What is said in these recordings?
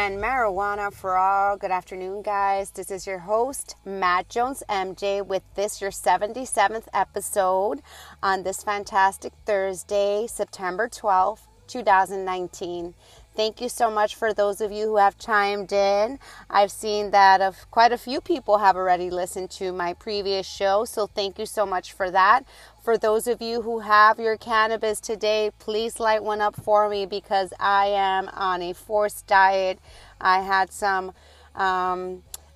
and marijuana for all. Good afternoon, guys. This is your host, Matt Jones, MJ, with this, your 77th episode on this fantastic Thursday, September 12th, 2019. Thank you so much for those of you who have chimed in. I've seen that quite a few people have already listened to my previous show, so thank you so much for that. For those of you who have your cannabis today, please light one up for me because I am on a forced diet. I had some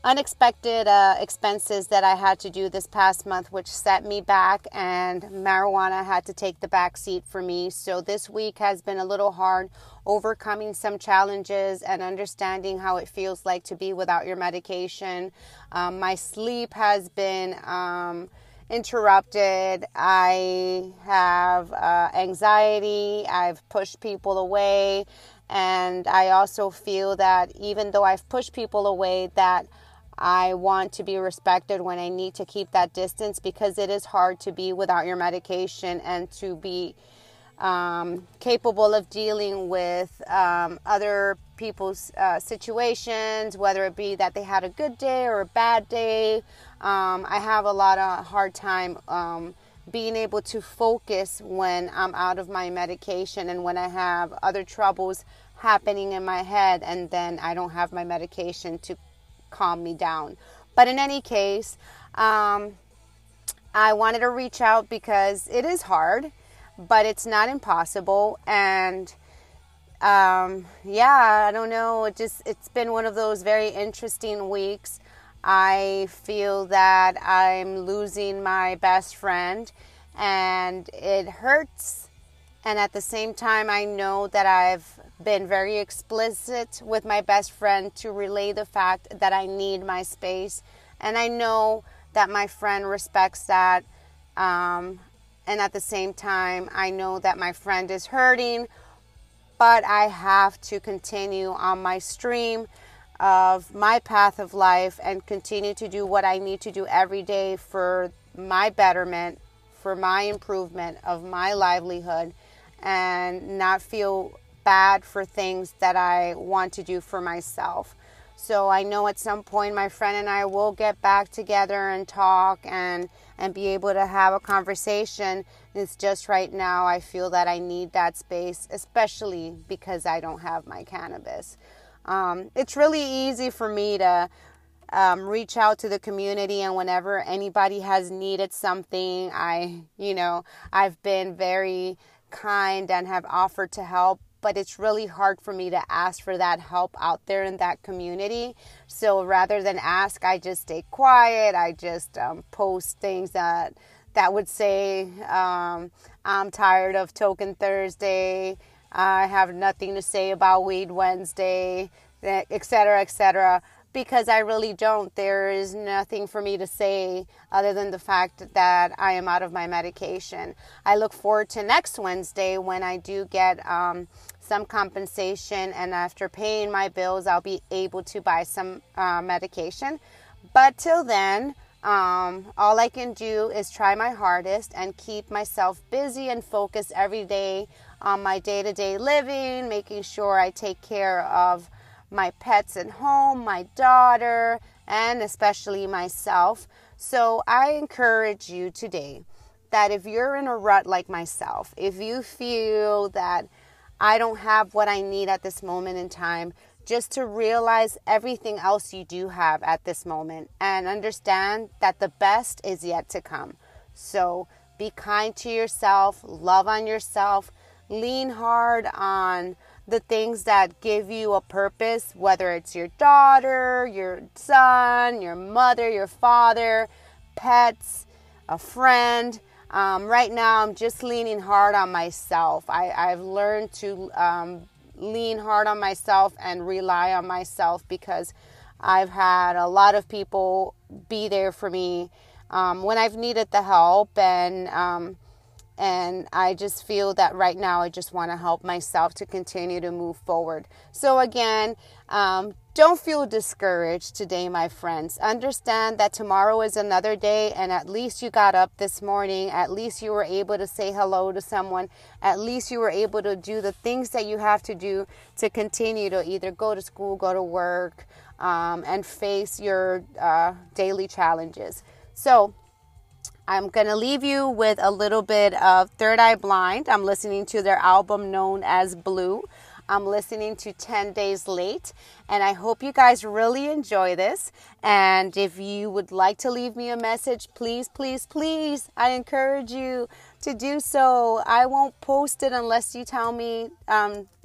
unexpected expenses that I had to do this past month, which set me back, and marijuana had to take the back seat for me. So this week has been a little hard, overcoming some challenges and understanding how it feels like to be without your medication. My sleep has been interrupted. I have anxiety. I've pushed people away. And I also feel that even though I've pushed people away, that I want to be respected when I need to keep that distance, because it is hard to be without your medication and to be capable of dealing with other people's situations, whether it be that they had a good day or a bad day. I have a lot of hard time being able to focus when I'm out of my medication and when I have other troubles happening in my head, and then I don't have my medication to calm me down. But in any case, I wanted to reach out because it is hard, but it's not impossible. And I don't know. It's been one of those very interesting weeks. I feel that I'm losing my best friend, and it hurts. And at the same time, I know that I've been very explicit with my best friend to relay the fact that I need my space. And I know that my friend respects that. And at the same time, I know that my friend is hurting, but I have to continue on my stream of my path of life and continue to do what I need to do every day for my betterment, for my improvement of my livelihood, and not feel bad for things that I want to do for myself. So I know at some point my friend and I will get back together and talk and be able to have a conversation. It's just right now I feel that I need that space, especially because I don't have my cannabis. It's really easy for me to reach out to the community, and whenever anybody has needed something, I've been very kind and have offered to help. But it's really hard for me to ask for that help out there in that community. So rather than ask, I just stay quiet. I just post things that would say, I'm tired of Token Thursday. I have nothing to say about Weed Wednesday, et cetera, because I really don't. There is nothing for me to say other than the fact that I am out of my medication. I look forward to next Wednesday when I do get some compensation, and after paying my bills, I'll be able to buy some medication. But till then, all I can do is try my hardest and keep myself busy and focused every day on my day-to-day living, making sure I take care of my pets at home, my daughter, and especially myself. So I encourage you today that if you're in a rut like myself, if you feel that I don't have what I need at this moment in time, just to realize everything else you do have at this moment and understand that the best is yet to come. So be kind to yourself, love on yourself, lean hard on the things that give you a purpose, whether it's your daughter, your son, your mother, your father, pets, a friend. Right now, I'm just leaning hard on myself. I've learned to lean hard on myself and rely on myself, because I've had a lot of people be there for me when I've needed the help. And I just feel that right now I just want to help myself to continue to move forward. So again, Don't feel discouraged today, my friends. Understand that tomorrow is another day, and at least you got up this morning. At least you were able to say hello to someone. At least you were able to do the things that you have to do to continue to either go to school, go to work, and face your daily challenges. So I'm going to leave you with a little bit of Third Eye Blind. I'm listening to their album known as Blue. I'm listening to 10 Days Late, and I hope you guys really enjoy this. And if you would like to leave me a message, please, please, please, I encourage you to do so. I won't post it unless you tell me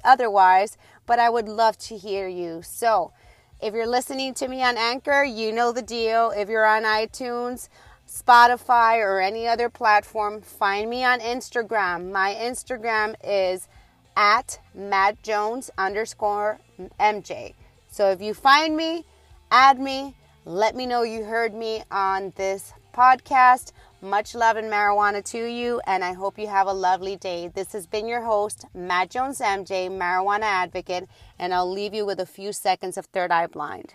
otherwise, but I would love to hear you. So if you're listening to me on Anchor, you know the deal. If you're on iTunes, Spotify, or any other platform, find me on Instagram. My Instagram is at Matt Jones _MJ. So if you find me, add me, let me know you heard me on this podcast. Much love and marijuana to you, and I hope you have a lovely day. This has been your host, Matt Jones MJ, marijuana advocate, and I'll leave you with a few seconds of Third Eye Blind.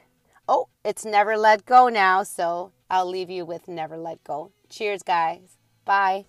Oh, it's Never Let Go now, so I'll leave you with Never Let Go. Cheers, guys. Bye.